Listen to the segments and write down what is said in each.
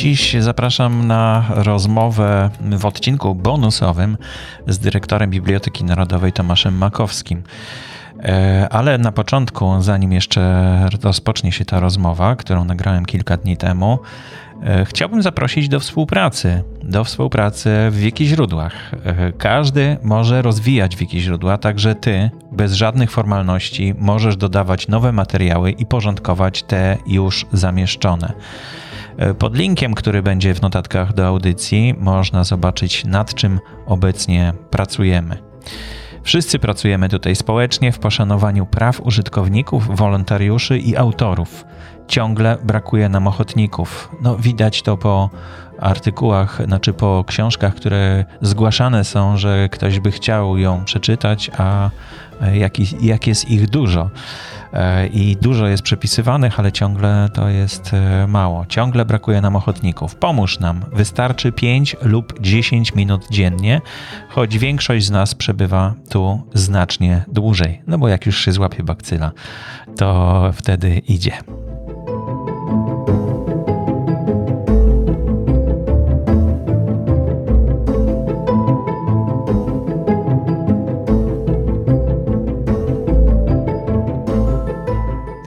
Dziś zapraszam na rozmowę w odcinku bonusowym z dyrektorem Biblioteki Narodowej Tomaszem Makowskim. Ale na początku, zanim jeszcze rozpocznie się ta rozmowa, którą nagrałem kilka dni temu, chciałbym zaprosić do współpracy w Wikiźródłach. Każdy może rozwijać Wikiźródła, także ty bez żadnych formalności możesz dodawać nowe materiały i porządkować te już zamieszczone. Pod linkiem, który będzie w notatkach do audycji, można zobaczyć, nad czym obecnie pracujemy. Wszyscy pracujemy tutaj społecznie w poszanowaniu praw użytkowników, wolontariuszy i autorów. Ciągle brakuje nam ochotników. Widać to po artykułach, po książkach, które zgłaszane są, że ktoś by chciał ją przeczytać, a jak jest ich dużo. I dużo jest przepisywanych, ale ciągle to jest mało. Ciągle brakuje nam ochotników. Pomóż nam. Wystarczy 5 lub 10 minut dziennie, choć większość z nas przebywa tu znacznie dłużej. Bo jak już się złapie bakcyla, to wtedy idzie.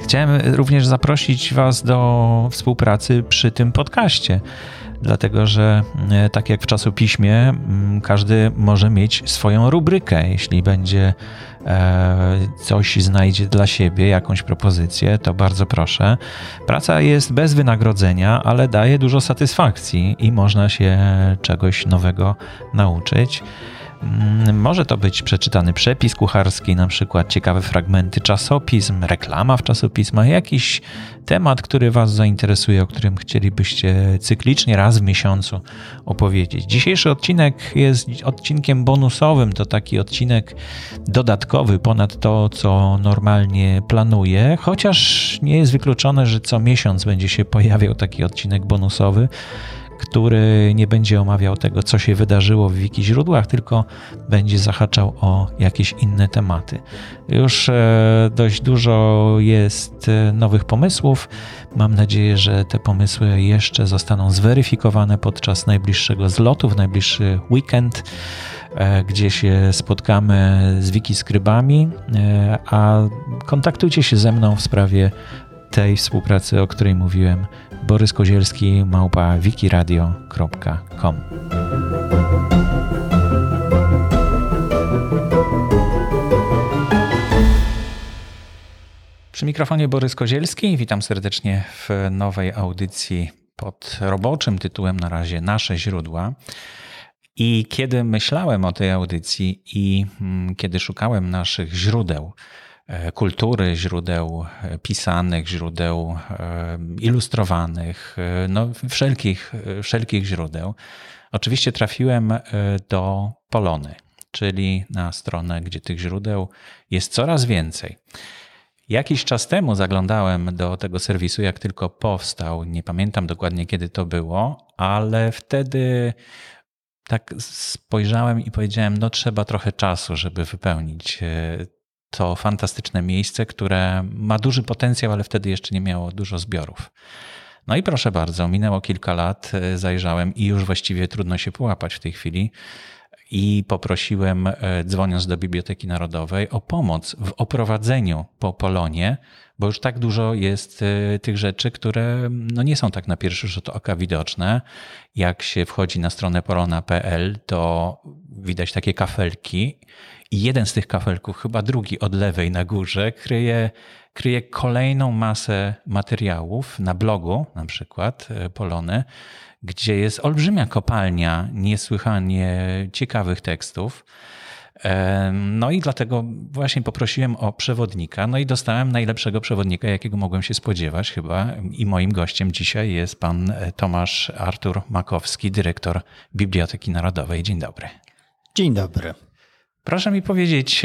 Chciałem również zaprosić Was do współpracy przy tym podcaście, dlatego że tak jak w czasopiśmie, każdy może mieć swoją rubrykę. Jeśli będzie coś znajdzie dla siebie, jakąś propozycję, to bardzo proszę. Praca jest bez wynagrodzenia, ale daje dużo satysfakcji i można się czegoś nowego nauczyć. Może to być przeczytany przepis kucharski, na przykład ciekawe fragmenty czasopism, reklama w czasopismach, jakiś temat, który Was zainteresuje, o którym chcielibyście cyklicznie raz w miesiącu opowiedzieć. Dzisiejszy odcinek jest odcinkiem bonusowym, to taki odcinek dodatkowy ponad to, co normalnie planuję, chociaż nie jest wykluczone, że co miesiąc będzie się pojawiał taki odcinek bonusowy, który nie będzie omawiał tego, co się wydarzyło w Wikiźródłach, tylko będzie zahaczał o jakieś inne tematy. Już dość dużo jest nowych pomysłów. Mam nadzieję, że te pomysły jeszcze zostaną zweryfikowane podczas najbliższego zlotu, w najbliższy weekend, gdzie się spotkamy z Wikiskrybami, a kontaktujcie się ze mną w sprawie tej współpracy, o której mówiłem, boryskozielski@wikiradio.com. Przy mikrofonie Borys Kozielski, witam serdecznie w nowej audycji pod roboczym tytułem na razie Nasze Źródła. I kiedy myślałem o tej audycji i kiedy szukałem naszych źródeł, kultury, źródeł pisanych, źródeł ilustrowanych, wszelkich źródeł. Oczywiście trafiłem do Polony, czyli na stronę, gdzie tych źródeł jest coraz więcej. Jakiś czas temu zaglądałem do tego serwisu, jak tylko powstał. Nie pamiętam dokładnie, kiedy to było, ale wtedy tak spojrzałem i powiedziałem, trzeba trochę czasu, żeby wypełnić to fantastyczne miejsce, które ma duży potencjał, ale wtedy jeszcze nie miało dużo zbiorów. I proszę bardzo, minęło kilka lat, zajrzałem i już właściwie trudno się połapać w tej chwili. I poprosiłem, dzwoniąc do Biblioteki Narodowej, o pomoc w oprowadzeniu po Polonie, bo już tak dużo jest tych rzeczy, które nie są tak na pierwszy rzut oka widoczne. Jak się wchodzi na stronę polona.pl, to widać takie kafelki i jeden z tych kafelków, chyba drugi od lewej na górze, kryje kolejną masę materiałów na blogu, na przykład Polony, gdzie jest olbrzymia kopalnia niesłychanie ciekawych tekstów. I dlatego właśnie poprosiłem o przewodnika. I dostałem najlepszego przewodnika, jakiego mogłem się spodziewać chyba. I moim gościem dzisiaj jest pan Tomasz Artur Makowski, dyrektor Biblioteki Narodowej. Dzień dobry. Dzień dobry. Proszę mi powiedzieć,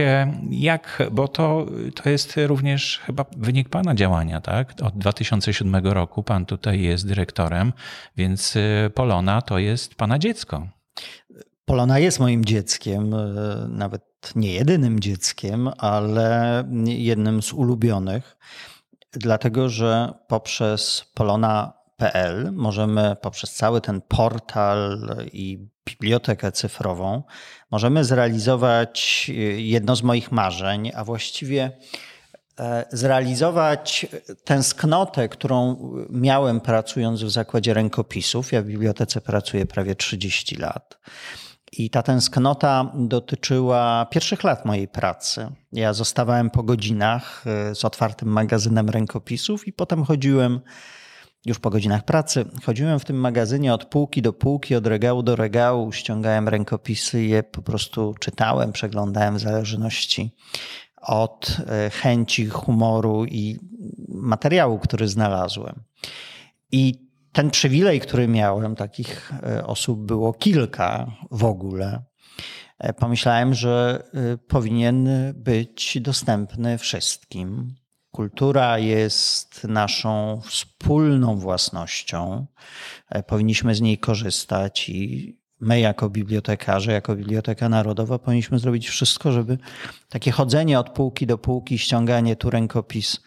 bo to jest również chyba wynik pana działania, tak? Od 2007 roku pan tutaj jest dyrektorem, więc Polona to jest pana dziecko. Polona jest moim dzieckiem, nawet nie jedynym dzieckiem, ale jednym z ulubionych, dlatego że poprzez Polona www.cyfrowa.pl możemy poprzez cały ten portal i bibliotekę cyfrową możemy zrealizować jedno z moich marzeń, a właściwie zrealizować tęsknotę, którą miałem pracując w Zakładzie Rękopisów. Ja w bibliotece pracuję prawie 30 lat. I ta tęsknota dotyczyła pierwszych lat mojej pracy. Ja zostawałem po godzinach z otwartym magazynem rękopisów i potem chodziłem, już po godzinach pracy, chodziłem w tym magazynie od półki do półki, od regału do regału, ściągałem rękopisy, je po prostu czytałem, przeglądałem w zależności od chęci, humoru i materiału, który znalazłem. I ten przywilej, który miałem, takich osób było kilka w ogóle. Pomyślałem, że powinien być dostępny wszystkim. Kultura jest naszą wspólną własnością. Powinniśmy z niej korzystać i my jako bibliotekarze, jako Biblioteka Narodowa powinniśmy zrobić wszystko, żeby takie chodzenie od półki do półki, ściąganie tu rękopis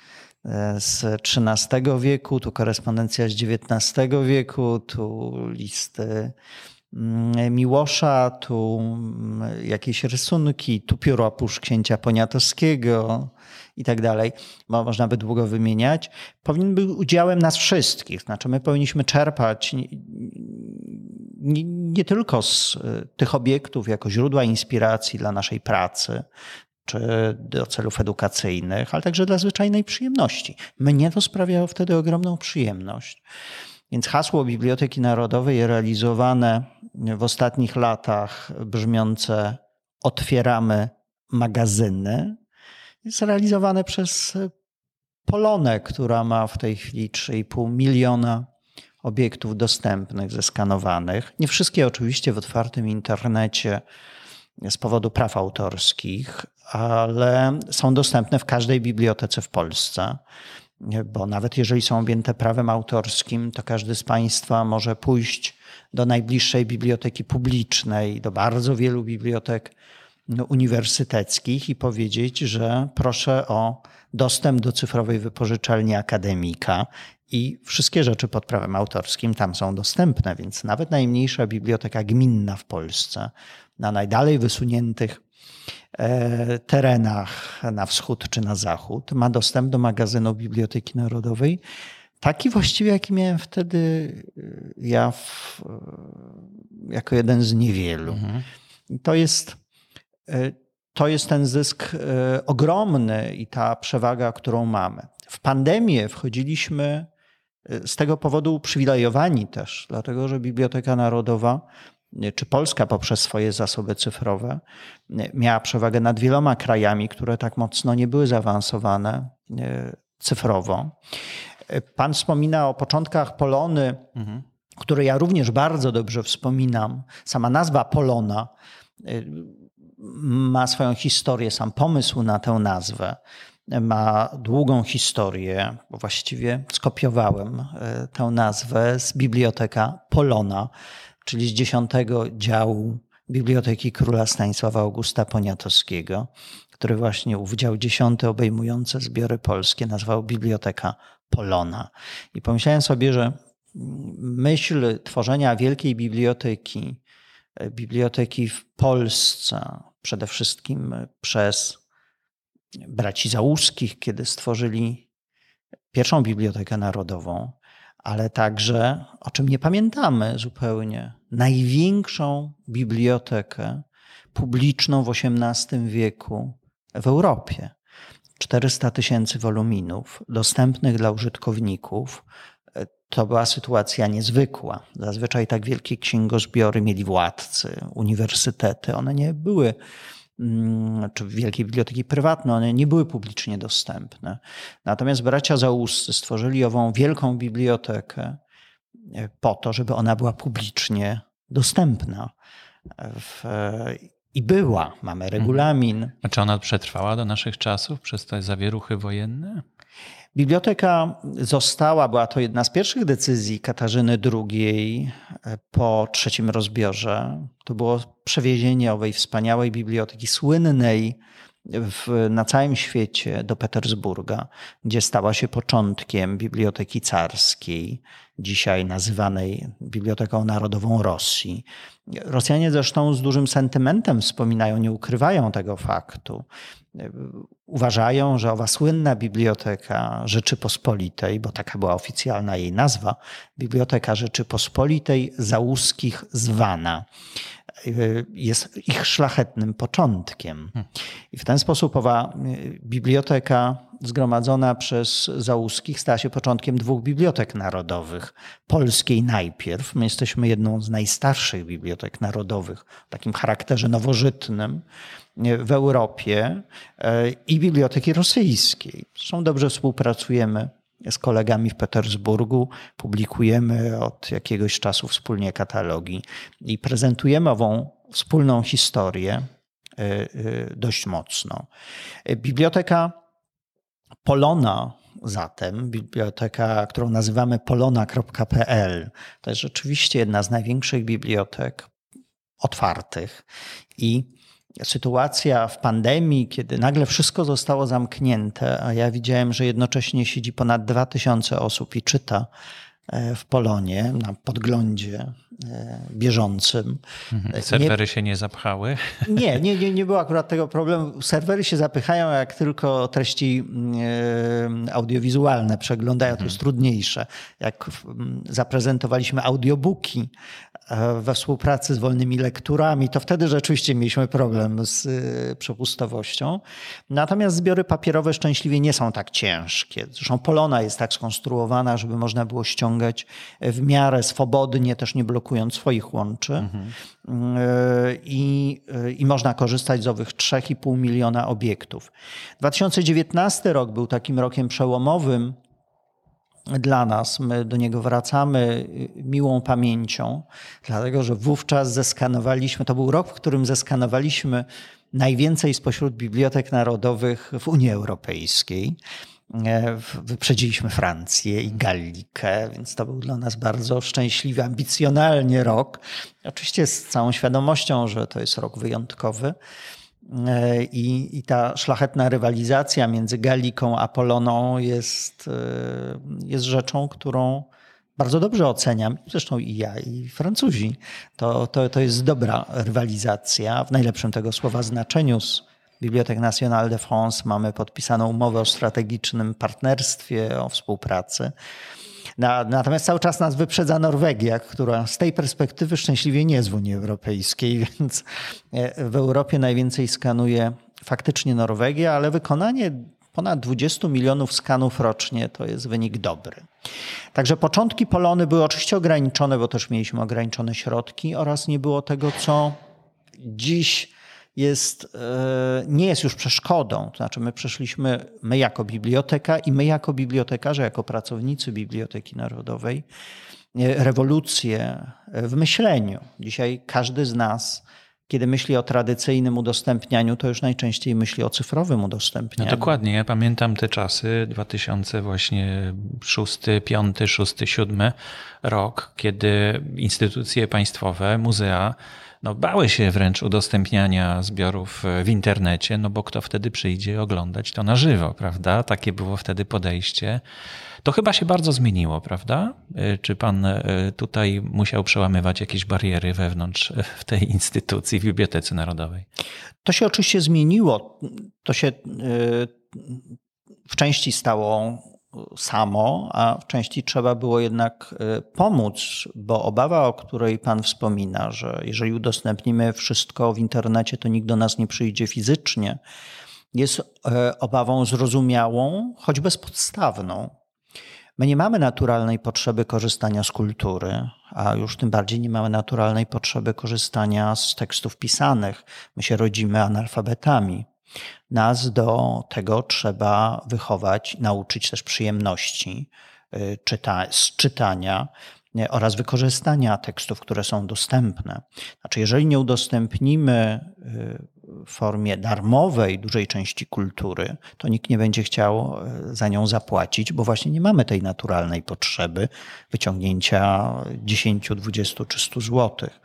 z XIII wieku, tu korespondencja z XIX wieku, tu listy Miłosza, tu jakieś rysunki, tu pióro opusz księcia Poniatowskiego i tak dalej. Można by długo wymieniać. Powinien być udziałem nas wszystkich. Znaczy my powinniśmy czerpać nie tylko z tych obiektów jako źródła inspiracji dla naszej pracy, czy do celów edukacyjnych, ale także dla zwyczajnej przyjemności. Mnie to sprawiało wtedy ogromną przyjemność. Więc hasło Biblioteki Narodowej realizowane w ostatnich latach brzmiące "Otwieramy magazyny" jest realizowane przez Polonę, która ma w tej chwili 3,5 miliona obiektów dostępnych, zeskanowanych. Nie wszystkie oczywiście w otwartym internecie z powodu praw autorskich, ale są dostępne w każdej bibliotece w Polsce, bo nawet jeżeli są objęte prawem autorskim, to każdy z Państwa może pójść do najbliższej biblioteki publicznej, do bardzo wielu bibliotek uniwersyteckich i powiedzieć, że proszę o dostęp do cyfrowej wypożyczalni akademika i wszystkie rzeczy pod prawem autorskim tam są dostępne, więc nawet najmniejsza biblioteka gminna w Polsce na najdalej wysuniętych terenach na wschód czy na zachód ma dostęp do magazynu Biblioteki Narodowej, taki właściwie jaki miałem wtedy ja jako jeden z niewielu. To jest ten zysk ogromny i ta przewaga, którą mamy. W pandemię wchodziliśmy z tego powodu uprzywilejowani też, dlatego że Biblioteka Narodowa czy Polska poprzez swoje zasoby cyfrowe miała przewagę nad wieloma krajami, które tak mocno nie były zaawansowane cyfrowo. Pan wspomina o początkach Polony, które ja również bardzo dobrze wspominam. Sama nazwa Polona ma swoją historię, sam pomysł na tę nazwę ma długą historię, bo właściwie skopiowałem tę nazwę z biblioteka Polona, czyli z 10. działu Biblioteki Króla Stanisława Augusta Poniatowskiego, który właśnie ów dział 10 obejmujący zbiory polskie nazwał Biblioteka Polona. I pomyślałem sobie, że myśl tworzenia wielkiej biblioteki, biblioteki w Polsce, przede wszystkim przez braci Załuskich, kiedy stworzyli pierwszą Bibliotekę Narodową, ale także, o czym nie pamiętamy zupełnie, największą bibliotekę publiczną w XVIII wieku w Europie. 400 000 woluminów dostępnych dla użytkowników. To była sytuacja niezwykła. Zazwyczaj tak wielkie księgozbiory mieli władcy, uniwersytety. One nie były, czy wielkie biblioteki prywatne, one nie były publicznie dostępne. Natomiast bracia Załuscy stworzyli ową wielką bibliotekę po to, żeby ona była publicznie dostępna. I była. Mamy regulamin. A czy ona przetrwała do naszych czasów przez te zawieruchy wojenne? Biblioteka została, była to jedna z pierwszych decyzji Katarzyny II po trzecim rozbiorze. To było przewiezienie owej wspaniałej biblioteki, słynnej na całym świecie do Petersburga, gdzie stała się początkiem Biblioteki Carskiej, dzisiaj nazywanej Biblioteką Narodową Rosji. Rosjanie zresztą z dużym sentymentem wspominają, nie ukrywają tego faktu. Uważają, że owa słynna Biblioteka Rzeczypospolitej, bo taka była oficjalna jej nazwa, Biblioteka Rzeczypospolitej Załuskich zwana, jest ich szlachetnym początkiem. I w ten sposób owa biblioteka zgromadzona przez Załuskich stała się początkiem dwóch bibliotek narodowych. Polskiej najpierw. My jesteśmy jedną z najstarszych bibliotek narodowych w takim charakterze nowożytnym w Europie, i biblioteki rosyjskiej. Zresztą dobrze współpracujemy z kolegami w Petersburgu, publikujemy od jakiegoś czasu wspólnie katalogi i prezentujemy ową wspólną historię dość mocno. Biblioteka Polona zatem, biblioteka, którą nazywamy polona.pl, to jest rzeczywiście jedna z największych bibliotek otwartych i sytuacja w pandemii, kiedy nagle wszystko zostało zamknięte, a ja widziałem, że jednocześnie siedzi ponad 2000 osób i czyta w Polonie na podglądzie bieżącym. Serwery się nie zapchały? Nie było akurat tego problemu. Serwery się zapychają, jak tylko treści audiowizualne przeglądają, to jest trudniejsze. Jak zaprezentowaliśmy audiobooki we współpracy z wolnymi lekturami, to wtedy rzeczywiście mieliśmy problem z przepustowością. Natomiast zbiory papierowe szczęśliwie nie są tak ciężkie. Zresztą Polona jest tak skonstruowana, żeby można było ściągać w miarę swobodnie, też nie blokując swoich łączy. I można korzystać z owych 3,5 miliona obiektów. 2019 rok był takim rokiem przełomowym dla nas. My do niego wracamy miłą pamięcią, dlatego że wówczas zeskanowaliśmy, to był rok, w którym zeskanowaliśmy najwięcej spośród bibliotek narodowych w Unii Europejskiej. Wyprzedziliśmy Francję i Gallikę, więc to był dla nas bardzo szczęśliwy, ambicjonalny rok. Oczywiście z całą świadomością, że to jest rok wyjątkowy. I ta szlachetna rywalizacja między Galliką a Poloną jest rzeczą, którą bardzo dobrze oceniam. Zresztą i ja, i Francuzi. To jest dobra rywalizacja w najlepszym tego słowa znaczeniu. Z Bibliothèque Nationale de France mamy podpisaną umowę o strategicznym partnerstwie, o współpracy. Natomiast cały czas nas wyprzedza Norwegia, która z tej perspektywy szczęśliwie nie jest w Unii Europejskiej, więc w Europie najwięcej skanuje faktycznie Norwegia, ale wykonanie ponad 20 milionów skanów rocznie to jest wynik dobry. Także początki Polony były oczywiście ograniczone, bo też mieliśmy ograniczone środki oraz nie było tego, co dziś nie jest już przeszkodą. To znaczy my przeszliśmy, my jako biblioteka i my jako bibliotekarze, jako pracownicy Biblioteki Narodowej, rewolucję w myśleniu. Dzisiaj każdy z nas, kiedy myśli o tradycyjnym udostępnianiu, to już najczęściej myśli o cyfrowym udostępnianiu. No dokładnie. Ja pamiętam te czasy, 2006, 5, 6, 7 rok, kiedy instytucje państwowe, muzea, bały się wręcz udostępniania zbiorów w internecie, bo kto wtedy przyjdzie oglądać to na żywo, prawda? Takie było wtedy podejście. To chyba się bardzo zmieniło, prawda? Czy pan tutaj musiał przełamywać jakieś bariery wewnątrz w tej instytucji, w Bibliotece Narodowej? To się oczywiście zmieniło. To się w części stało samo, a w części trzeba było jednak pomóc, bo obawa, o której pan wspomina, że jeżeli udostępnimy wszystko w internecie, to nikt do nas nie przyjdzie fizycznie, jest obawą zrozumiałą, choć bezpodstawną. My nie mamy naturalnej potrzeby korzystania z kultury, a już tym bardziej nie mamy naturalnej potrzeby korzystania z tekstów pisanych. My się rodzimy analfabetami. Nas do tego trzeba wychować, nauczyć też przyjemności z czytania oraz wykorzystania tekstów, które są dostępne. Znaczy, jeżeli nie udostępnimy w formie darmowej dużej części kultury, to nikt nie będzie chciał za nią zapłacić, bo właśnie nie mamy tej naturalnej potrzeby wyciągnięcia 10, 20 czy 100 złotych.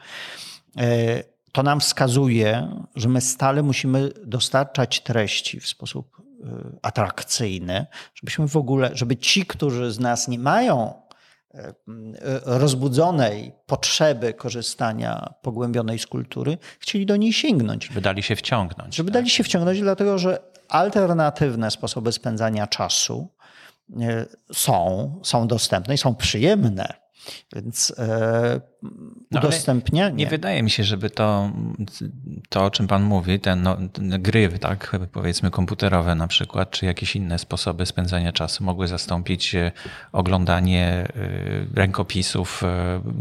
to nam wskazuje, że my stale musimy dostarczać treści w sposób atrakcyjny, żebyśmy w ogóle, żeby ci, którzy z nas nie mają rozbudzonej potrzeby korzystania pogłębionej z kultury, chcieli do niej sięgnąć. Żeby dali się wciągnąć. Żeby dali się wciągnąć, dlatego że alternatywne sposoby spędzania czasu są dostępne i są przyjemne. Więc udostępnianie... No, nie wydaje mi się, żeby to o czym pan mówi, te gry, tak, powiedzmy komputerowe na przykład, czy jakieś inne sposoby spędzania czasu mogły zastąpić oglądanie rękopisów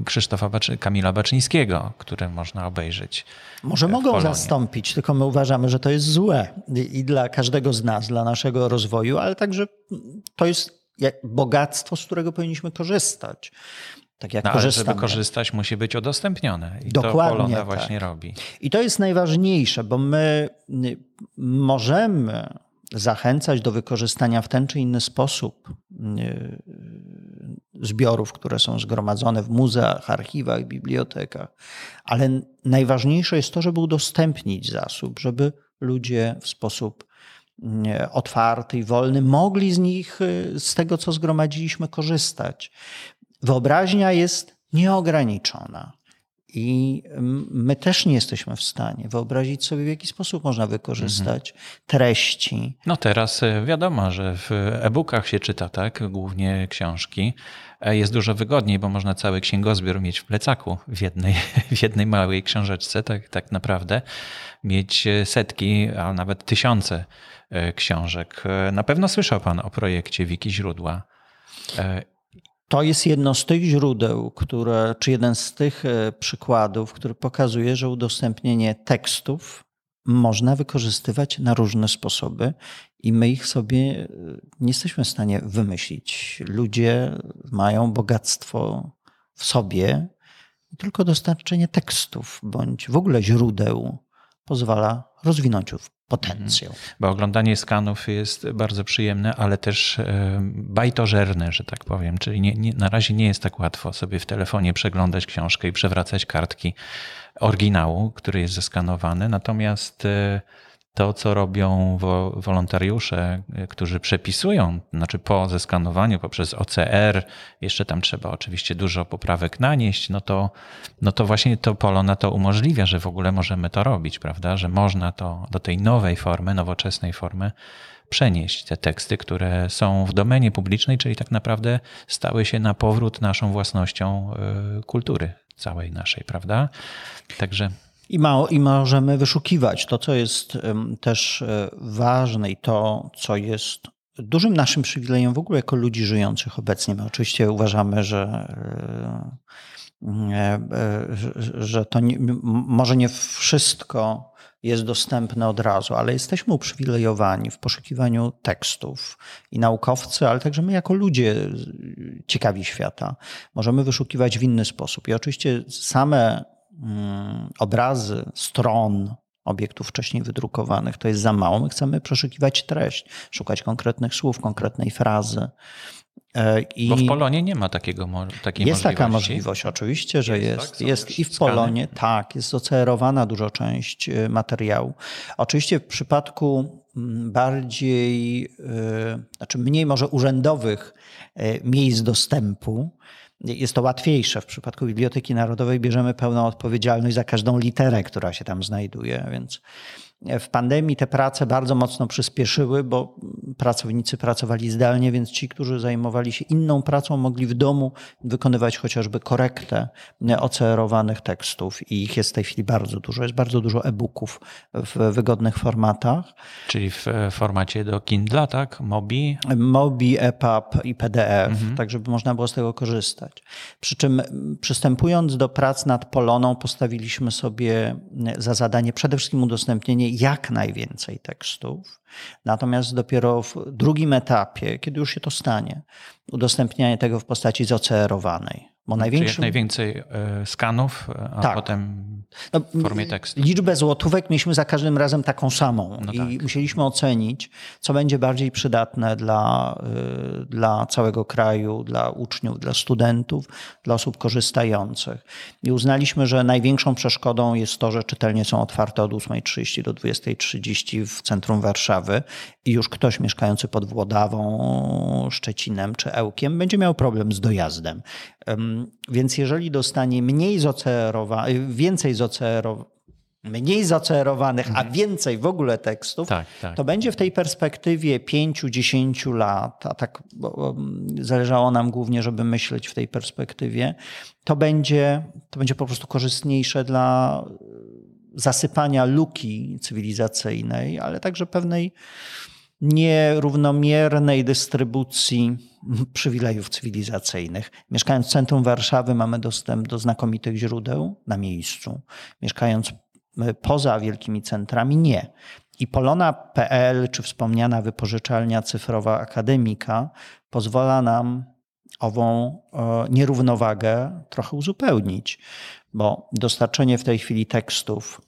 Krzysztofa Kamila Baczyńskiego, które można obejrzeć. Może mogą zastąpić, tylko my uważamy, że to jest złe i dla każdego z nas, dla naszego rozwoju, ale także to jest bogactwo, z którego powinniśmy korzystać. Tak jak korzystamy. Żeby korzystać, musi być udostępnione. I dokładnie to Polona właśnie robi. I to jest najważniejsze, bo my możemy zachęcać do wykorzystania w ten czy inny sposób zbiorów, które są zgromadzone w muzeach, archiwach, bibliotekach. Ale najważniejsze jest to, żeby udostępnić zasób, żeby ludzie w sposób otwarty i wolny mogli z tego, co zgromadziliśmy, korzystać. Wyobraźnia jest nieograniczona i my też nie jesteśmy w stanie wyobrazić sobie, w jaki sposób można wykorzystać treści. No teraz wiadomo, że w e-bookach się czyta, tak, głównie książki. Jest dużo wygodniej, bo można cały księgozbiór mieć w plecaku w jednej małej książeczce, tak naprawdę. Mieć setki, a nawet tysiące książek. Na pewno słyszał pan o projekcie Wiki Źródła. To jest jedno z tych źródeł, czy jeden z tych przykładów, który pokazuje, że udostępnienie tekstów można wykorzystywać na różne sposoby i my ich sobie nie jesteśmy w stanie wymyślić. Ludzie mają bogactwo w sobie, tylko dostarczenie tekstów bądź w ogóle źródeł pozwala rozwinąć potencjał. Bo oglądanie skanów jest bardzo przyjemne, ale też bajtożerne, że tak powiem. Czyli na razie nie jest tak łatwo sobie w telefonie przeglądać książkę i przewracać kartki oryginału, który jest zeskanowany. Natomiast to, co robią wolontariusze, którzy przepisują, znaczy po zeskanowaniu poprzez OCR, jeszcze tam trzeba oczywiście dużo poprawek nanieść, no to właśnie to Polona to umożliwia, że w ogóle możemy to robić, prawda? Że można to do tej nowej formy, nowoczesnej formy przenieść te teksty, które są w domenie publicznej, czyli tak naprawdę stały się na powrót naszą własnością kultury całej naszej, prawda? Także... I możemy wyszukiwać to, co jest też ważne i to, co jest dużym naszym przywilejem w ogóle jako ludzi żyjących obecnie. My oczywiście uważamy, że to może nie wszystko jest dostępne od razu, ale jesteśmy uprzywilejowani w poszukiwaniu tekstów i naukowcy, ale także my jako ludzie ciekawi świata możemy wyszukiwać w inny sposób. I oczywiście same obrazy stron obiektów wcześniej wydrukowanych, to jest za mało. My chcemy przeszukiwać treść, szukać konkretnych słów, konkretnej frazy. Bo w Polonie nie ma takiej jest możliwości. Jest taka możliwość, oczywiście, że jest. Tak? I w Polonie, tak, jest ocerowana duża część materiału. Oczywiście w przypadku bardziej, znaczy mniej może urzędowych miejsc dostępu, jest to łatwiejsze. W przypadku Biblioteki Narodowej bierzemy pełną odpowiedzialność za każdą literę, która się tam znajduje. Więc w pandemii te prace bardzo mocno przyspieszyły, bo pracownicy pracowali zdalnie, więc ci, którzy zajmowali się inną pracą, mogli w domu wykonywać chociażby korektę OCR-owanych tekstów i ich jest w tej chwili bardzo dużo. Jest bardzo dużo e-booków w wygodnych formatach. Czyli w formacie do Kindla, tak? Mobi, EPUB i PDF, tak żeby można było z tego korzystać. Przy czym przystępując do prac nad Poloną, postawiliśmy sobie za zadanie przede wszystkim udostępnienie jak najwięcej tekstów. Natomiast dopiero w drugim etapie, kiedy już się to stanie, udostępnianie tego w postaci zocerowanej. Bo największym... najwięcej skanów, a tak. Potem w formie tekstu. Liczbę złotówek mieliśmy za każdym razem taką samą. No i tak. Musieliśmy ocenić, co będzie bardziej przydatne dla całego kraju, dla uczniów, dla studentów, dla osób korzystających. I uznaliśmy, że największą przeszkodą jest to, że czytelnie są otwarte od 8:30 do 20:30 w centrum Warszawy i już ktoś mieszkający pod Włodawą, Szczecinem czy Ełkiem będzie miał problem z dojazdem. Więc jeżeli dostanie mniej zaocerowanych, a więcej w ogóle tekstów, tak. To będzie w tej perspektywie 5-10 lat, a tak zależało nam głównie, żeby myśleć w tej perspektywie, to będzie po prostu korzystniejsze dla zasypania luki cywilizacyjnej, ale także pewnej nierównomiernej dystrybucji przywilejów cywilizacyjnych. Mieszkając w centrum Warszawy mamy dostęp do znakomitych źródeł na miejscu. Mieszkając poza wielkimi centrami nie. I Polona.pl czy wspomniana wypożyczalnia cyfrowa Akademika pozwala nam ową nierównowagę trochę uzupełnić, bo dostarczenie w tej chwili tekstów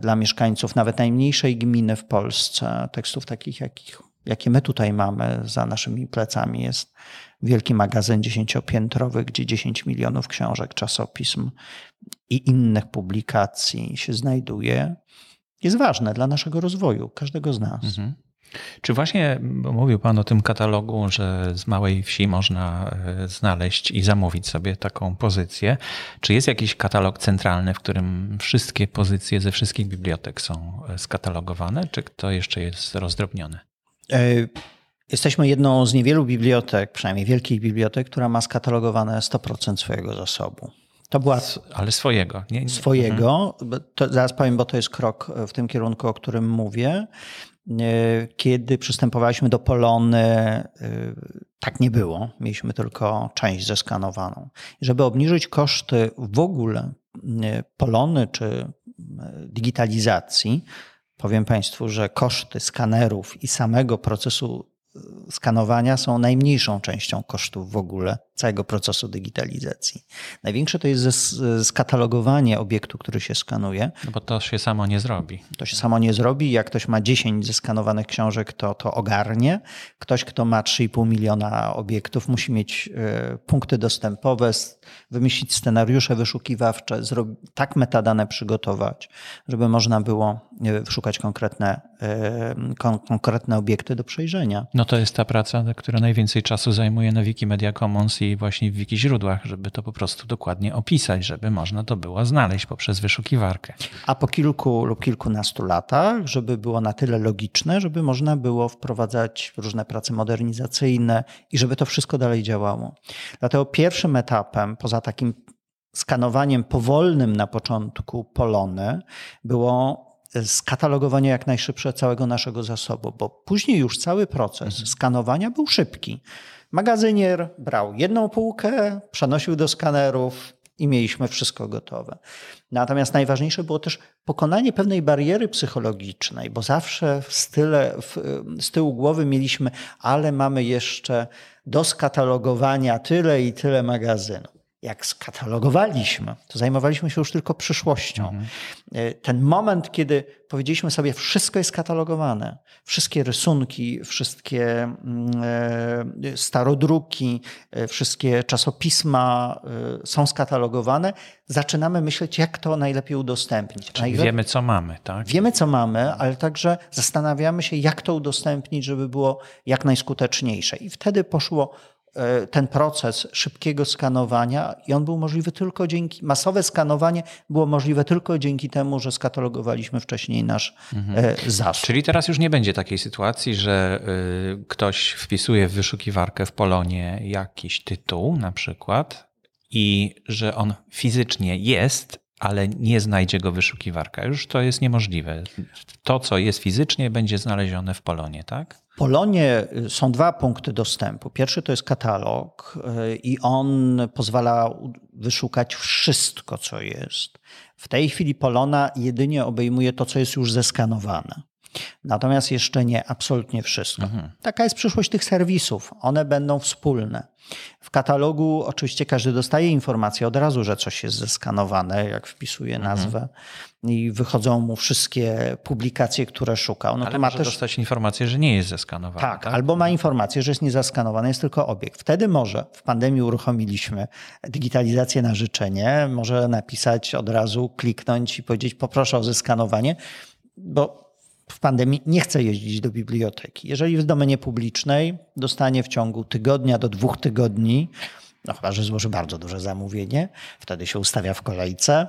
dla mieszkańców nawet najmniejszej gminy w Polsce, tekstów takich, jakie my tutaj mamy, za naszymi plecami jest wielki magazyn 10-piętrowy, gdzie 10 milionów książek, czasopism i innych publikacji się znajduje, jest ważne dla naszego rozwoju, każdego z nas. Mhm. Czy właśnie, bo mówił Pan o tym katalogu, że z małej wsi można znaleźć i zamówić sobie taką pozycję. Czy jest jakiś katalog centralny, w którym wszystkie pozycje ze wszystkich bibliotek są skatalogowane, czy to jeszcze jest rozdrobnione? Jesteśmy jedną z niewielu bibliotek, przynajmniej wielkich bibliotek, która ma skatalogowane 100% swojego zasobu. To była... Ale swojego. Nie? Swojego. To zaraz powiem, bo to jest krok w tym kierunku, o którym mówię. Kiedy przystępowaliśmy do Polony, tak nie było. Mieliśmy tylko część zeskanowaną. Żeby obniżyć koszty w ogóle Polony czy digitalizacji, powiem Państwu, że koszty skanerów i samego procesu skanowania są najmniejszą częścią kosztów w ogóle całego procesu digitalizacji. Największe to jest skatalogowanie obiektu, który się skanuje. No bo to się samo nie zrobi. To się samo nie zrobi. Jak ktoś ma 10 zeskanowanych książek, to ogarnie. Ktoś, kto ma 3,5 miliona obiektów, musi mieć punkty dostępowe, wymyślić scenariusze wyszukiwawcze, tak metadane przygotować, żeby można było szukać konkretne obiekty do przejrzenia. No to jest ta praca, która najwięcej czasu zajmuje na Wikimedia Commons i właśnie w wiki źródłach, żeby to po prostu dokładnie opisać, żeby można to było znaleźć poprzez wyszukiwarkę. A po kilku lub kilkunastu latach, żeby było na tyle logiczne, żeby można było wprowadzać różne prace modernizacyjne i żeby to wszystko dalej działało. Dlatego pierwszym etapem, poza takim skanowaniem powolnym na początku Polony, było skatalogowanie jak najszybsze całego naszego zasobu, bo później już cały proces skanowania był szybki. Magazynier brał jedną półkę, przenosił do skanerów i mieliśmy wszystko gotowe. Natomiast najważniejsze było też pokonanie pewnej bariery psychologicznej, bo zawsze z tyłu głowy mieliśmy, ale mamy jeszcze do skatalogowania tyle i tyle magazynów. Jak skatalogowaliśmy, to zajmowaliśmy się już tylko przyszłością. Ten moment, kiedy powiedzieliśmy sobie, wszystko jest skatalogowane. Wszystkie rysunki, wszystkie starodruki, wszystkie czasopisma są skatalogowane. Zaczynamy myśleć, jak to najlepiej udostępnić. Czyli wiemy, co mamy, tak? Wiemy, co mamy, ale także zastanawiamy się, jak to udostępnić, żeby było jak najskuteczniejsze. I wtedy poszło ten proces szybkiego skanowania i on był możliwy tylko dzięki, masowe skanowanie było możliwe tylko dzięki temu, że skatalogowaliśmy wcześniej nasz zasób. Czyli teraz już nie będzie takiej sytuacji, że ktoś wpisuje w wyszukiwarkę w Polonie jakiś tytuł na przykład i że on fizycznie jest, ale nie znajdzie go wyszukiwarka. Już to jest niemożliwe. To, co jest fizycznie, będzie znalezione w Polonie, tak? W Polonie są dwa punkty dostępu. Pierwszy to jest katalog i on pozwala wyszukać wszystko, co jest. W tej chwili Polona jedynie obejmuje to, co jest już zeskanowane. Natomiast jeszcze nie absolutnie wszystko. Mhm. Taka jest przyszłość tych serwisów. One będą wspólne. W katalogu oczywiście każdy dostaje informację od razu, że coś jest zeskanowane, jak wpisuje nazwę i wychodzą mu wszystkie publikacje, które szukał. No ale to może też dostać informację, że nie jest zeskanowane. Tak, tak, albo ma informację, że jest niezaskanowany, jest tylko obiekt. Wtedy może, w pandemii uruchomiliśmy digitalizację na życzenie, może napisać od razu, kliknąć i powiedzieć poproszę o zeskanowanie, bo w pandemii nie chce jeździć do biblioteki. Jeżeli w domenie publicznej dostanie w ciągu tygodnia do 2 tygodni, no chyba że złoży bardzo duże zamówienie, wtedy się ustawia w kolejce,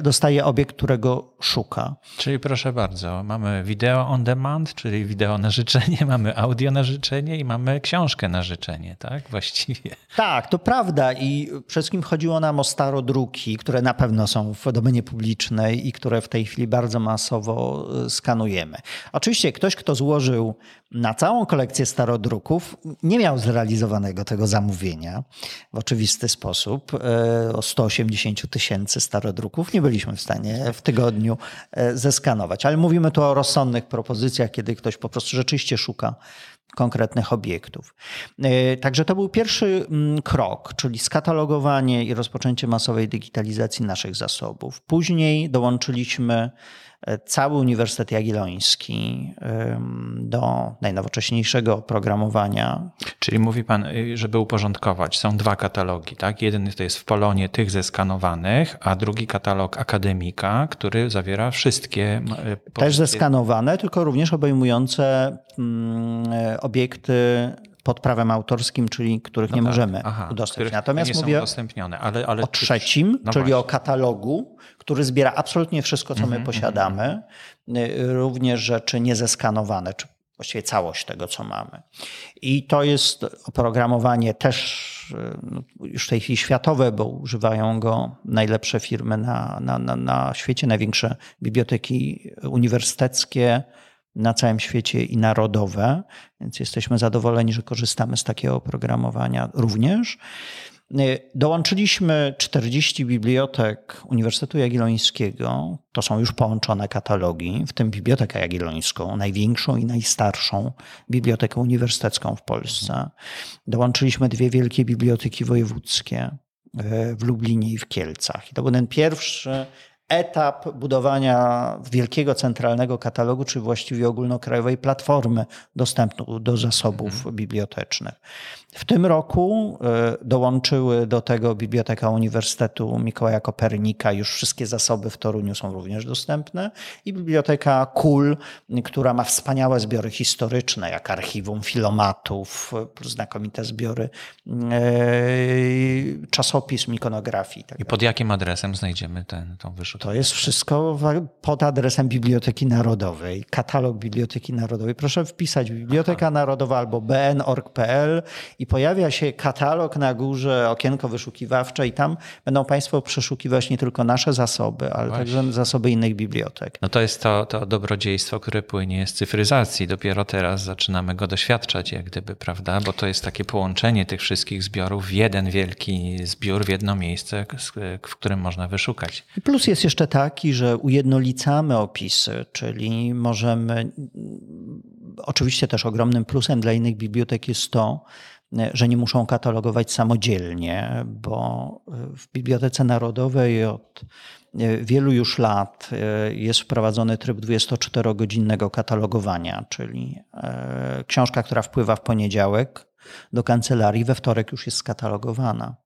dostaje obiekt, którego szuka. Czyli proszę bardzo, mamy wideo on demand, czyli wideo na życzenie, mamy audio na życzenie i mamy książkę na życzenie, tak? Właściwie. Tak, to prawda i przede wszystkim chodziło nam o starodruki, które na pewno są w domenie publicznej i które w tej chwili bardzo masowo skanujemy. Oczywiście ktoś, kto złożył na całą kolekcję starodruków, nie miał zrealizowanego tego zamówienia w oczywisty sposób. O 180 000 starodruków nie byliśmy w stanie w tygodniu zeskanować. Ale mówimy tu o rozsądnych propozycjach, kiedy ktoś po prostu rzeczywiście szuka konkretnych obiektów. Także to był pierwszy krok, czyli skatalogowanie i rozpoczęcie masowej digitalizacji naszych zasobów. Później dołączyliśmy cały Uniwersytet Jagielloński do najnowocześniejszego oprogramowania. Czyli mówi pan, żeby uporządkować, są 2 katalogi, tak? Jeden to jest w Polonie tych zeskanowanych, a drugi katalog Akademika, który zawiera wszystkie... Też zeskanowane, tylko również obejmujące obiekty pod prawem autorskim, czyli których nie możemy udostępnić. Natomiast mówię ale o trzecim, czyli o katalogu, który zbiera absolutnie wszystko, co my posiadamy, również rzeczy niezeskanowane, czy właściwie całość tego, co mamy. I to jest oprogramowanie też już w tej chwili światowe, bo używają go najlepsze firmy na świecie, największe biblioteki uniwersyteckie na całym świecie i narodowe, więc jesteśmy zadowoleni, że korzystamy z takiego oprogramowania również. Dołączyliśmy 40 bibliotek Uniwersytetu Jagiellońskiego. To są już połączone katalogi, w tym Bibliotekę Jagiellońską, największą i najstarszą bibliotekę uniwersytecką w Polsce. Dołączyliśmy 2 wielkie biblioteki wojewódzkie w Lublinie i w Kielcach. I to był ten pierwszy etap budowania wielkiego centralnego katalogu, czy właściwie ogólnokrajowej platformy dostępu do zasobów bibliotecznych. W tym roku dołączyły do tego Biblioteka Uniwersytetu Mikołaja Kopernika. Już wszystkie zasoby w Toruniu są również dostępne. I Biblioteka KUL, która ma wspaniałe zbiory historyczne, jak archiwum filomatów, plus znakomite zbiory czasopism, ikonografii. I pod jakim adresem znajdziemy tą wyrzutkę? To jest wszystko pod adresem Biblioteki Narodowej. Katalog Biblioteki Narodowej. Proszę wpisać Biblioteka Narodowa albo bn.org.pl i pojawia się katalog na górze, okienko wyszukiwawcze i tam będą państwo przeszukiwać nie tylko nasze zasoby, ale także zasoby innych bibliotek. No to jest to dobrodziejstwo, które płynie z cyfryzacji. Dopiero teraz zaczynamy go doświadczać, jak gdyby, prawda? Bo to jest takie połączenie tych wszystkich zbiorów w jeden wielki zbiór, w jedno miejsce, w którym można wyszukać. I plus jest jeszcze taki, że ujednolicamy opisy, czyli możemy... Oczywiście też ogromnym plusem dla innych bibliotek jest to, że nie muszą katalogować samodzielnie, bo w Bibliotece Narodowej od wielu już lat jest wprowadzony tryb 24-godzinnego katalogowania, czyli książka, która wpływa w poniedziałek do kancelarii, we wtorek już jest skatalogowana.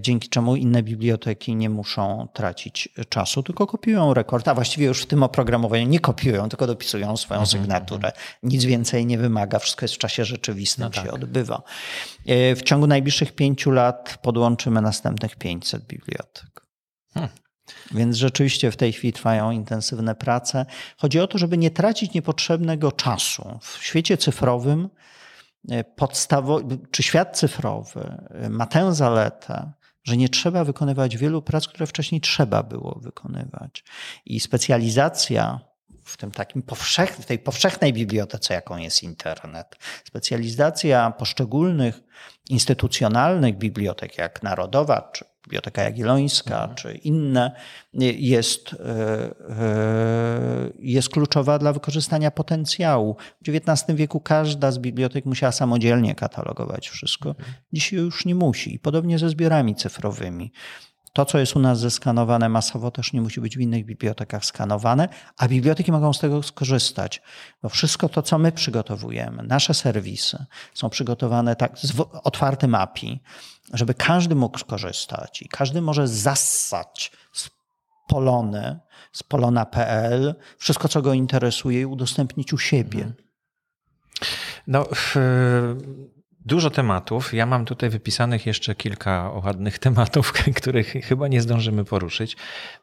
Dzięki czemu inne biblioteki nie muszą tracić czasu, tylko kopiują rekord, a właściwie już w tym oprogramowaniu nie kopiują, tylko dopisują swoją sygnaturę. Nic więcej nie wymaga, wszystko jest w czasie rzeczywistym, się odbywa. W ciągu najbliższych 5 lat podłączymy następnych 500 bibliotek. Więc rzeczywiście w tej chwili trwają intensywne prace. Chodzi o to, żeby nie tracić niepotrzebnego czasu. W świecie cyfrowym czy świat cyfrowy ma tę zaletę, że nie trzeba wykonywać wielu prac, które wcześniej trzeba było wykonywać. I specjalizacja w tej powszechnej bibliotece, jaką jest internet, specjalizacja poszczególnych instytucjonalnych bibliotek, jak Narodowa, czy Biblioteka Jagiellońska czy inne, jest kluczowa dla wykorzystania potencjału. W XIX wieku każda z bibliotek musiała samodzielnie katalogować wszystko. Dzisiaj już nie musi. I podobnie ze zbiorami cyfrowymi. To, co jest u nas zeskanowane masowo, też nie musi być w innych bibliotekach skanowane, a biblioteki mogą z tego skorzystać. Bo wszystko to, co my przygotowujemy, nasze serwisy są przygotowane tak z otwartym API, żeby każdy mógł skorzystać i każdy może zassać z Polony, z polona.pl, wszystko, co go interesuje i udostępnić u siebie. No... Dużo tematów. Ja mam tutaj wypisanych jeszcze kilka ładnych tematów, których chyba nie zdążymy poruszyć.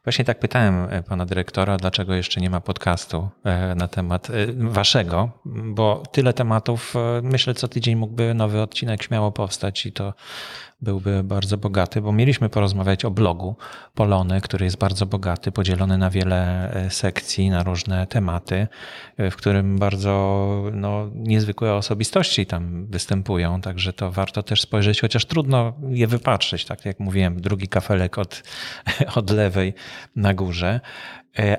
Właśnie tak pytałem pana dyrektora, dlaczego jeszcze nie ma podcastu na temat waszego, bo tyle tematów, myślę, co tydzień mógłby nowy odcinek śmiało powstać i to byłby bardzo bogaty, bo mieliśmy porozmawiać o blogu Polony, który jest bardzo bogaty, podzielony na wiele sekcji, na różne tematy, w którym bardzo niezwykłe osobistości tam występują. Także to warto też spojrzeć, chociaż trudno je wypatrzyć, tak jak mówiłem, drugi kafelek od lewej na górze.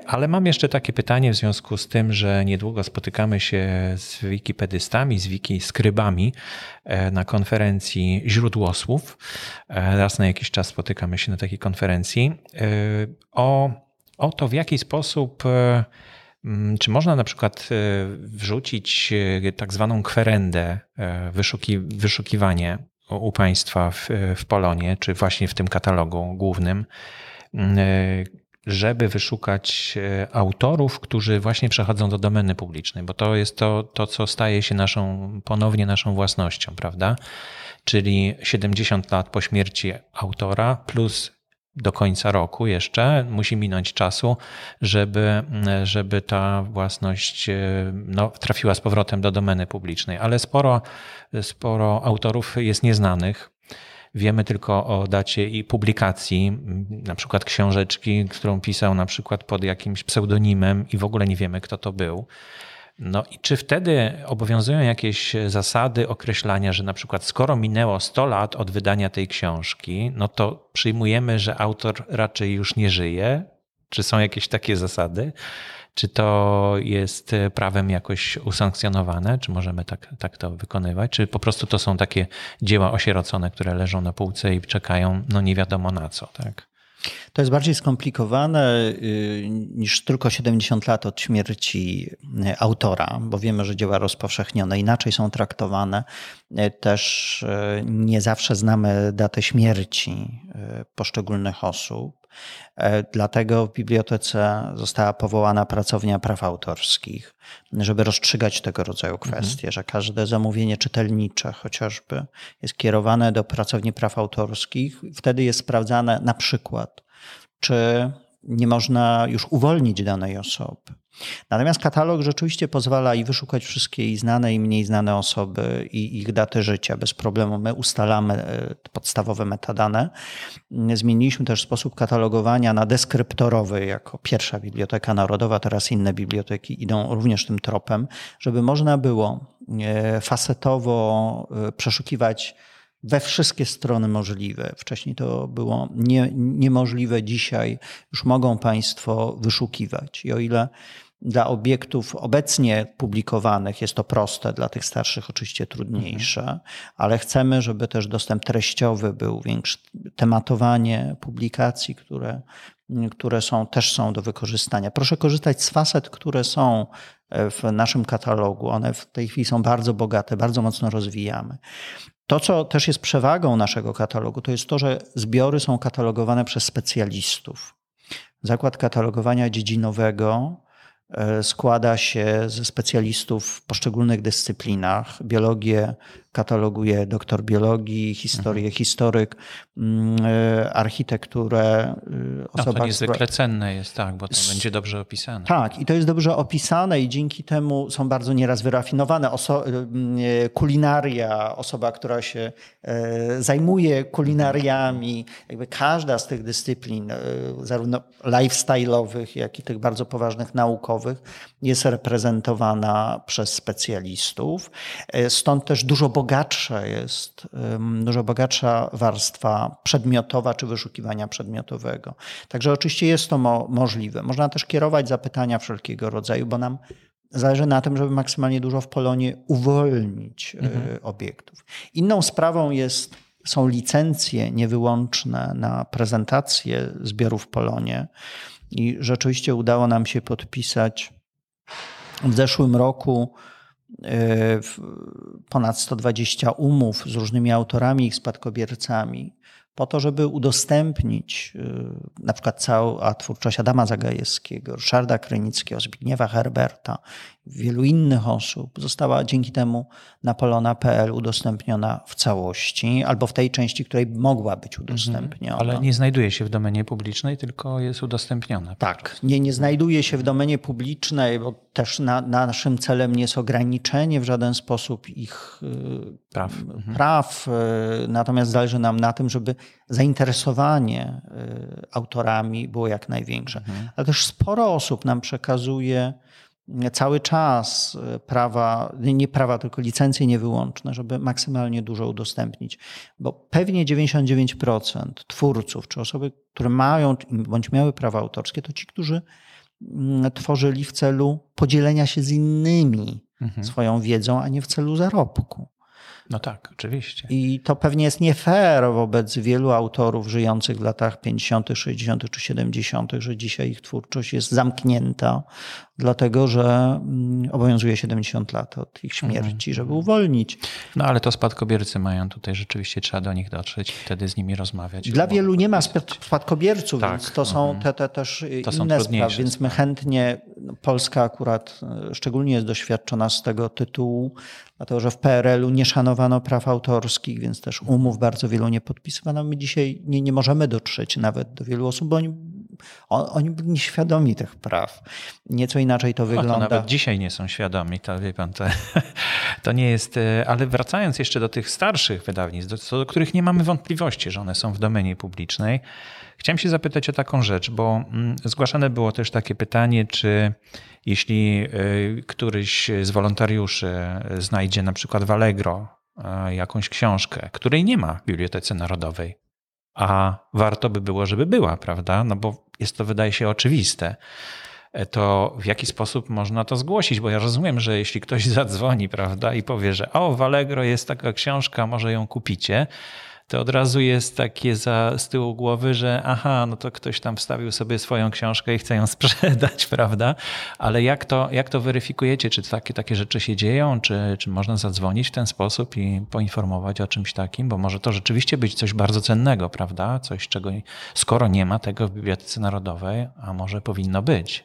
Ale mam jeszcze takie pytanie w związku z tym, że niedługo spotykamy się z wikipedystami, z wikiskrybami na konferencji Źródłosłów. Raz na jakiś czas spotykamy się na takiej konferencji. O to, w jaki sposób... Czy można na przykład wrzucić tak zwaną kwerendę, wyszukiwanie u państwa w Polonie, czy właśnie w tym katalogu głównym, żeby wyszukać autorów, którzy właśnie przechodzą do domeny publicznej, bo to jest to co staje się ponownie naszą własnością, prawda? Czyli 70 lat po śmierci autora plus do końca roku jeszcze musi minąć czasu, żeby ta własność trafiła z powrotem do domeny publicznej. Ale sporo autorów jest nieznanych. Wiemy tylko o dacie i publikacji, na przykład książeczki, którą pisał na przykład pod jakimś pseudonimem i w ogóle nie wiemy, kto to był. I czy wtedy obowiązują jakieś zasady określania, że na przykład skoro minęło 100 lat od wydania tej książki, to przyjmujemy, że autor raczej już nie żyje? Czy są jakieś takie zasady? Czy to jest prawem jakoś usankcjonowane? Czy możemy tak to wykonywać? Czy po prostu to są takie dzieła osierocone, które leżą na półce i czekają nie wiadomo na co, tak? To jest bardziej skomplikowane niż tylko 70 lat od śmierci autora, bo wiemy, że dzieła rozpowszechnione inaczej są traktowane. Też nie zawsze znamy datę śmierci poszczególnych osób. Dlatego w bibliotece została powołana pracownia praw autorskich, żeby rozstrzygać tego rodzaju kwestie, że każde zamówienie czytelnicze chociażby jest kierowane do pracowni praw autorskich. Wtedy jest sprawdzane na przykład, czy nie można już uwolnić danej osoby. Natomiast katalog rzeczywiście pozwala i wyszukać wszystkie i znane i mniej znane osoby i ich daty życia. Bez problemu my ustalamy podstawowe metadane. Zmieniliśmy też sposób katalogowania na deskryptorowy jako pierwsza Biblioteka Narodowa. Teraz inne biblioteki idą również tym tropem, żeby można było facetowo przeszukiwać we wszystkie strony możliwe. Wcześniej to było niemożliwe, dzisiaj już mogą państwo wyszukiwać. I o ile dla obiektów obecnie publikowanych jest to proste, dla tych starszych oczywiście trudniejsze, ale chcemy, żeby też dostęp treściowy był większy, tematowanie publikacji, które też są do wykorzystania. Proszę korzystać z facet, które są w naszym katalogu. One w tej chwili są bardzo bogate, bardzo mocno rozwijamy. To, co też jest przewagą naszego katalogu, to jest to, że zbiory są katalogowane przez specjalistów. Zakład Katalogowania Dziedzinowego składa się ze specjalistów w poszczególnych dyscyplinach. Biologię kataloguje doktor biologii, historię historyk, architekturę. To niezwykle cenne jest, tak, bo to będzie dobrze opisane. Tak, i to jest dobrze opisane i dzięki temu są bardzo nieraz wyrafinowane. Kulinaria, osoba, która się zajmuje kulinariami, jakby każda z tych dyscyplin, zarówno lifestyle'owych, jak i tych bardzo poważnych naukowych, naukowych jest reprezentowana przez specjalistów. Stąd też dużo bogatsza warstwa przedmiotowa czy wyszukiwania przedmiotowego. Także oczywiście jest to możliwe. Można też kierować zapytania wszelkiego rodzaju, bo nam zależy na tym, żeby maksymalnie dużo w Polonie uwolnić obiektów. Inną sprawą są licencje niewyłączne na prezentację zbiorów w Polonie. I rzeczywiście udało nam się podpisać w zeszłym roku ponad 120 umów z różnymi autorami i ich spadkobiercami po to, żeby udostępnić na przykład cała twórczość Adama Zagajewskiego, Ryszarda Krynickiego, Zbigniewa Herberta, wielu innych osób została dzięki temu na polona.pl udostępniona w całości albo w tej części, której mogła być udostępniona. Ale nie znajduje się w domenie publicznej, tylko jest udostępniona. Tak, nie znajduje się w domenie publicznej, bo też naszym celem nie jest ograniczenie w żaden sposób ich praw. Natomiast zależy nam na tym, żeby zainteresowanie autorami było jak największe. Ale też sporo osób nam przekazuje cały czas tylko licencje niewyłączne, żeby maksymalnie dużo udostępnić. Bo pewnie 99% twórców, czy osoby, które mają bądź miały prawa autorskie, to ci, którzy tworzyli w celu podzielenia się z innymi swoją wiedzą, a nie w celu zarobku. No tak, oczywiście. I to pewnie jest nie fair wobec wielu autorów żyjących w latach 50., 60. czy 70., że dzisiaj ich twórczość jest zamknięta, dlatego że obowiązuje 70 lat od ich śmierci, żeby uwolnić. No ale to spadkobiercy mają tutaj, rzeczywiście trzeba do nich dotrzeć i wtedy z nimi rozmawiać. Dla wielu nie ma spadkobierców, tak, więc to są inne sprawy. Więc my chętnie, Polska akurat szczególnie jest doświadczona z tego tytułu, dlatego że w PRL-u nie szanowano praw autorskich, więc też umów bardzo wielu nie podpisywano. My dzisiaj nie możemy dotrzeć nawet do wielu osób, bo oni byli nieświadomi tych praw. Nieco inaczej to wygląda. To nawet dzisiaj nie są świadomi, to wie pan, to nie jest... Ale wracając jeszcze do tych starszych wydawnictw, do których nie mamy wątpliwości, że one są w domenie publicznej, chciałem się zapytać o taką rzecz, bo zgłaszane było też takie pytanie, czy jeśli któryś z wolontariuszy znajdzie na przykład w Allegro jakąś książkę, której nie ma w Bibliotece Narodowej, a warto by było, żeby była, prawda? No bo jest to, wydaje się, oczywiste. To w jaki sposób można to zgłosić? Bo ja rozumiem, że jeśli ktoś zadzwoni, prawda, i powie, że w Allegro jest taka książka, może ją kupicie, to od razu jest takie z tyłu głowy, że no to ktoś tam wstawił sobie swoją książkę i chce ją sprzedać, prawda? Ale jak to weryfikujecie? Czy takie rzeczy się dzieją? Czy można zadzwonić w ten sposób i poinformować o czymś takim? Bo może to rzeczywiście być coś bardzo cennego, prawda? Coś, czego skoro nie ma tego w Bibliotece Narodowej, a może powinno być.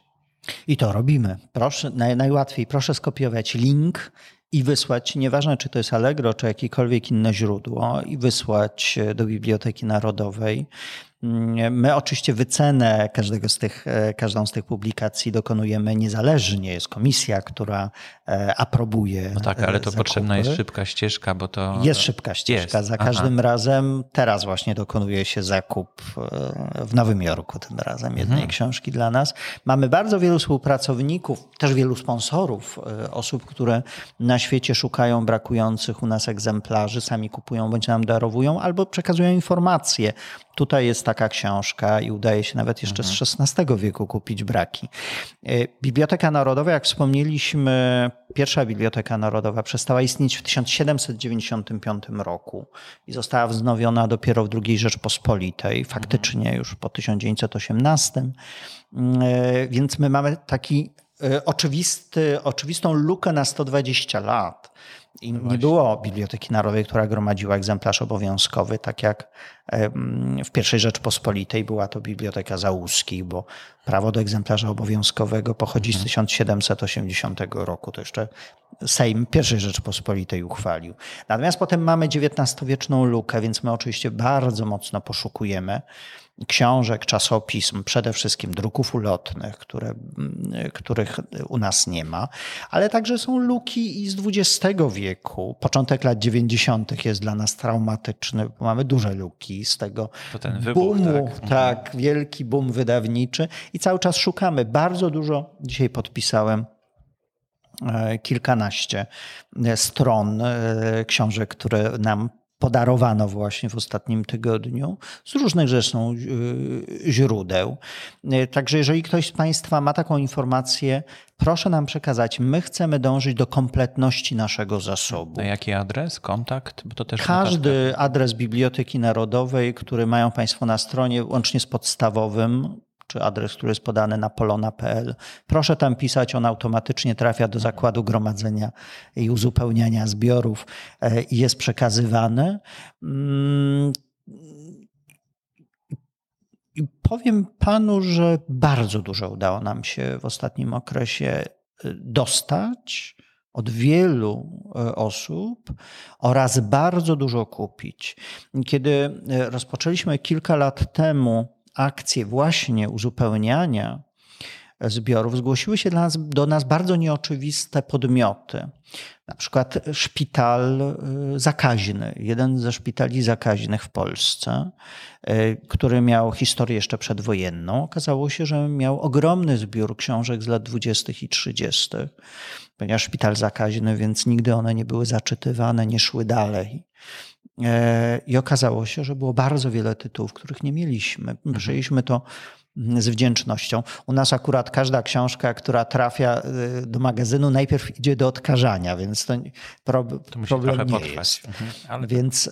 I to robimy. Proszę, najłatwiej proszę skopiować link i wysłać, nieważne czy to jest Allegro, czy jakiekolwiek inne źródło, i wysłać do Biblioteki Narodowej. My oczywiście wycenę każdą z tych publikacji dokonujemy niezależnie. Jest komisja, która aprobuje. No tak, ale to zakupy. Potrzebna jest szybka ścieżka, bo to... Jest szybka ścieżka. Jest. Za każdym razem teraz właśnie dokonuje się zakup w Nowym Jorku tym razem jednej książki dla nas. Mamy bardzo wielu współpracowników, też wielu sponsorów, osób, które na świecie szukają brakujących u nas egzemplarzy, sami kupują bądź nam darowują albo przekazują informacje. Tutaj jest taka książka i udaje się nawet jeszcze z XVI wieku kupić braki. Biblioteka Narodowa, jak wspomnieliśmy, pierwsza Biblioteka Narodowa przestała istnieć w 1795 roku i została wznowiona dopiero w II Rzeczpospolitej, faktycznie już po 1918. Więc my mamy taki oczywistą lukę na 120 lat. I nie było Biblioteki Narodowej, która gromadziła egzemplarz obowiązkowy, tak jak w I Rzeczpospolitej była to Biblioteka Załuskich, bo prawo do egzemplarza obowiązkowego pochodzi z 1780 roku. To jeszcze Sejm I Rzeczpospolitej uchwalił. Natomiast potem mamy XIX-wieczną lukę, więc my oczywiście bardzo mocno poszukujemy książek, czasopism, przede wszystkim druków ulotnych, których u nas nie ma, ale także są luki i z XX wieku, początek lat 90. jest dla nas traumatyczny, bo mamy duże luki z tego boomu, tak, wielki boom wydawniczy i cały czas szukamy. Bardzo dużo, dzisiaj podpisałem kilkanaście stron książek, które nam podarowano właśnie w ostatnim tygodniu z różnych zresztą źródeł. Także jeżeli ktoś z Państwa ma taką informację, proszę nam przekazać. My chcemy dążyć do kompletności naszego zasobu. Na jaki adres? Kontakt? Bo to też każdy adres Biblioteki Narodowej, który mają Państwo na stronie, łącznie z podstawowym, czy adres, który jest podany na polona.pl. Proszę tam pisać, on automatycznie trafia do zakładu gromadzenia i uzupełniania zbiorów i jest przekazywany. I powiem Panu, że bardzo dużo udało nam się w ostatnim okresie dostać od wielu osób oraz bardzo dużo kupić. Kiedy rozpoczęliśmy kilka lat temu akcje właśnie uzupełniania zbiorów, zgłosiły się do nas bardzo nieoczywiste podmioty. Na przykład szpital zakaźny, jeden ze szpitali zakaźnych w Polsce, który miał historię jeszcze przedwojenną. Okazało się, że miał ogromny zbiór książek z lat 20. i 30., ponieważ szpital zakaźny, więc nigdy one nie były zaczytywane, nie szły dalej. I okazało się, że było bardzo wiele tytułów, których nie mieliśmy. Przyjęliśmy to z wdzięcznością. U nas akurat każda książka, która trafia do magazynu, najpierw idzie do odkażania, więc to problem nie jest. Ale... Więc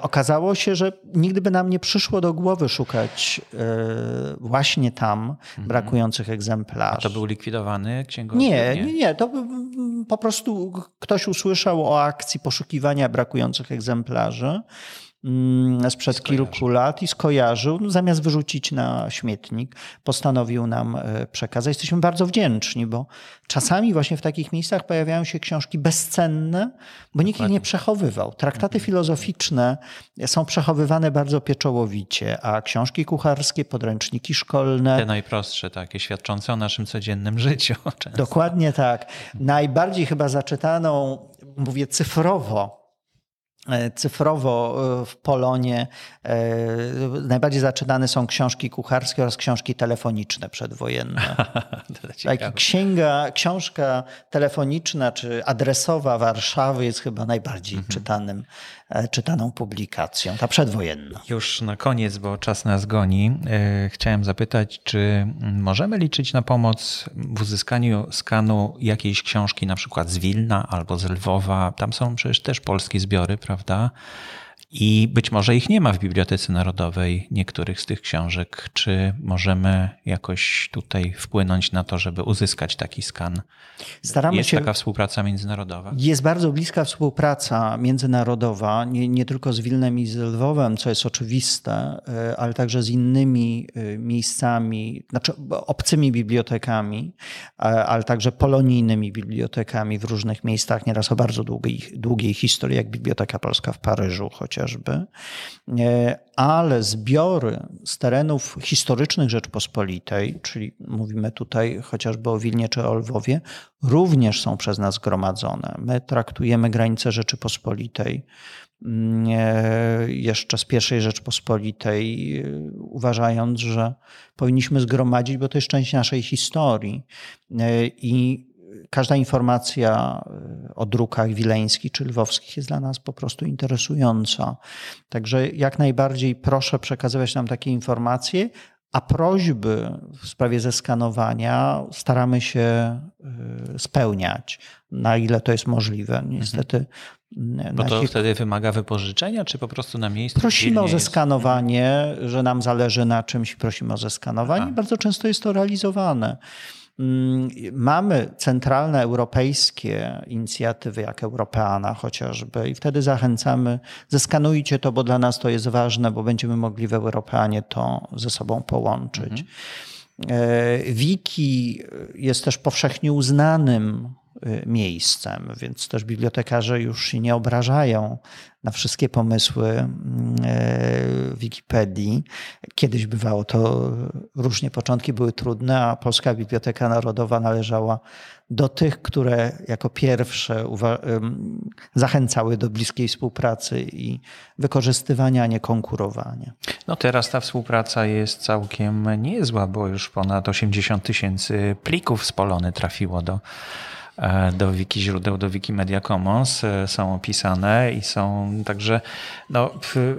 okazało się, że nigdy by nam nie przyszło do głowy szukać właśnie tam brakujących egzemplarzy. A to był likwidowany księgownik? Nie. To po prostu ktoś usłyszał o akcji poszukiwania brakujących egzemplarzy sprzed kilku lat i skojarzył, zamiast wyrzucić na śmietnik, postanowił nam przekazać. Jesteśmy bardzo wdzięczni, bo czasami właśnie w takich miejscach pojawiają się książki bezcenne, bo nikt ich nie przechowywał. Traktaty filozoficzne są przechowywane bardzo pieczołowicie, a książki kucharskie, podręczniki szkolne... Te najprostsze takie, świadczące o naszym codziennym życiu. Często. Dokładnie tak. Najbardziej chyba zaczytaną, mówię cyfrowo w Polonie najbardziej zaczynane są książki kucharskie oraz książki telefoniczne przedwojenne. Książka telefoniczna czy adresowa Warszawy jest chyba najbardziej czytaną publikacją, ta przedwojenna. Już na koniec, bo czas nas goni, chciałem zapytać, czy możemy liczyć na pomoc w uzyskaniu skanu jakiejś książki, na przykład z Wilna albo z Lwowa? Tam są przecież też polskie zbiory, prawda? I być może ich nie ma w Bibliotece Narodowej, niektórych z tych książek. Czy możemy jakoś tutaj wpłynąć na to, żeby uzyskać taki skan? Jest taka współpraca międzynarodowa? Jest bardzo bliska współpraca międzynarodowa, nie tylko z Wilnem i z Lwowem, co jest oczywiste, ale także z innymi miejscami, znaczy obcymi bibliotekami, ale także polonijnymi bibliotekami w różnych miejscach, nieraz o bardzo długiej historii, jak Biblioteka Polska w Paryżu chociażby, ale zbiory z terenów historycznych Rzeczpospolitej, czyli mówimy tutaj chociażby o Wilnie czy o Lwowie, również są przez nas gromadzone. My traktujemy granice Rzeczypospolitej jeszcze z pierwszej Rzeczypospolitej, uważając, że powinniśmy zgromadzić, bo to jest część naszej historii i każda informacja o drukach wileńskich czy lwowskich jest dla nas po prostu interesująca. Także jak najbardziej proszę przekazywać nam takie informacje, a prośby w sprawie zeskanowania staramy się spełniać, na ile to jest możliwe. Niestety. Bo to wtedy wymaga wypożyczenia, czy po prostu na miejscu? Prosimy o zeskanowanie, że nam zależy na czymś i prosimy o zeskanowanie. Bardzo często jest to realizowane. Mamy centralne europejskie inicjatywy, jak Europeana chociażby, i wtedy zachęcamy, zeskanujcie to, bo dla nas to jest ważne, bo będziemy mogli w Europeanie to ze sobą połączyć. Wiki jest też powszechnie uznanym miejscem, więc też bibliotekarze już się nie obrażają na wszystkie pomysły Wikipedii. Kiedyś bywało to różnie, początki były trudne, a Polska Biblioteka Narodowa należała do tych, które jako pierwsze zachęcały do bliskiej współpracy i wykorzystywania, a nie konkurowania. No teraz ta współpraca jest całkiem niezła, bo już ponad 80 000 plików z Polony trafiło do wiki źródeł, do Wikimedia Commons, są opisane i są także no,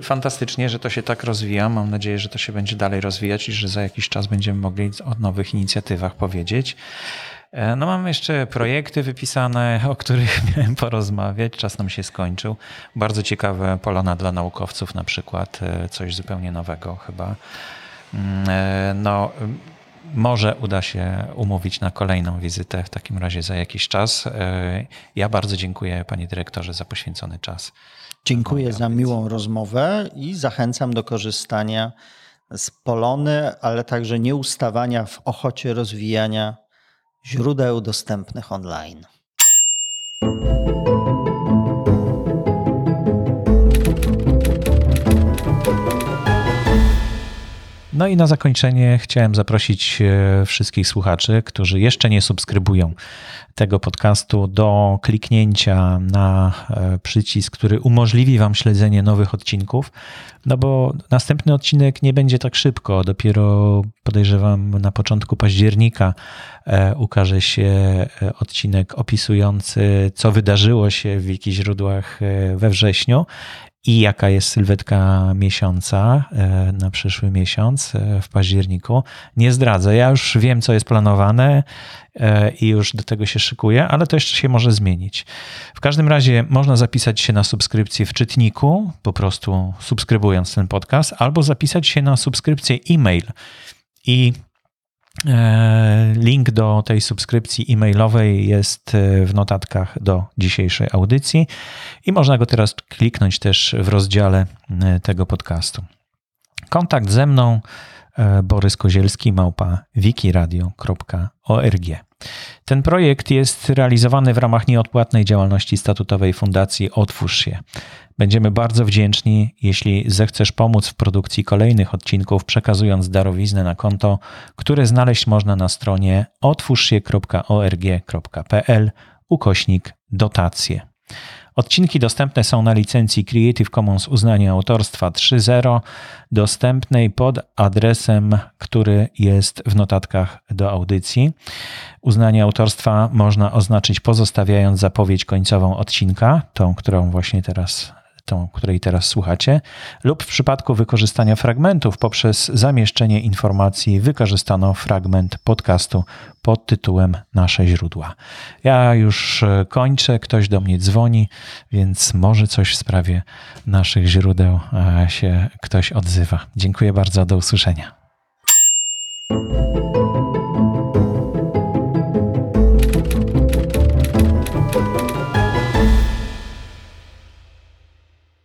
fantastycznie, że to się tak rozwija. Mam nadzieję, że to się będzie dalej rozwijać i że za jakiś czas będziemy mogli o nowych inicjatywach powiedzieć. No mamy jeszcze projekty wypisane, o których miałem porozmawiać. Czas nam się skończył. Bardzo ciekawe Polona dla naukowców na przykład. Coś zupełnie nowego chyba. No, może uda się umówić na kolejną wizytę w takim razie za jakiś czas. Ja bardzo dziękuję panie dyrektorze za poświęcony czas. Dziękuję za miłą rozmowę i zachęcam do korzystania z Polony, ale także nieustawania w ochocie rozwijania źródeł dostępnych online. No i na zakończenie chciałem zaprosić wszystkich słuchaczy, którzy jeszcze nie subskrybują tego podcastu, do kliknięcia na przycisk, który umożliwi wam śledzenie nowych odcinków, no bo następny odcinek nie będzie tak szybko. Dopiero podejrzewam na początku października ukaże się odcinek opisujący, co wydarzyło się w wiki źródłach we wrześniu i jaka jest sylwetka miesiąca na przyszły miesiąc w październiku. Nie zdradzę, ja już wiem, co jest planowane i już do tego się szykuję, ale to jeszcze się może zmienić. W każdym razie można zapisać się na subskrypcję w czytniku, po prostu subskrybując ten podcast, albo zapisać się na subskrypcję e-mail. I link do tej subskrypcji e-mailowej jest w notatkach do dzisiejszej audycji i można go teraz kliknąć też w rozdziale tego podcastu. Kontakt ze mną boryskozielski@wikiradio.org. Ten projekt jest realizowany w ramach nieodpłatnej działalności statutowej Fundacji Otwórz się. Będziemy bardzo wdzięczni, jeśli zechcesz pomóc w produkcji kolejnych odcinków, przekazując darowiznę na konto, które znaleźć można na stronie otwórzsie.org.pl/dotacje. Odcinki dostępne są na licencji Creative Commons uznania autorstwa 3.0, dostępnej pod adresem, który jest w notatkach do audycji. Uznanie autorstwa można oznaczyć, pozostawiając zapowiedź końcową odcinka, której teraz słuchacie, lub w przypadku wykorzystania fragmentów poprzez zamieszczenie informacji wykorzystano fragment podcastu pod tytułem Nasze źródła. Ja już kończę, ktoś do mnie dzwoni, więc może coś w sprawie naszych źródeł się ktoś odzywa. Dziękuję bardzo, do usłyszenia.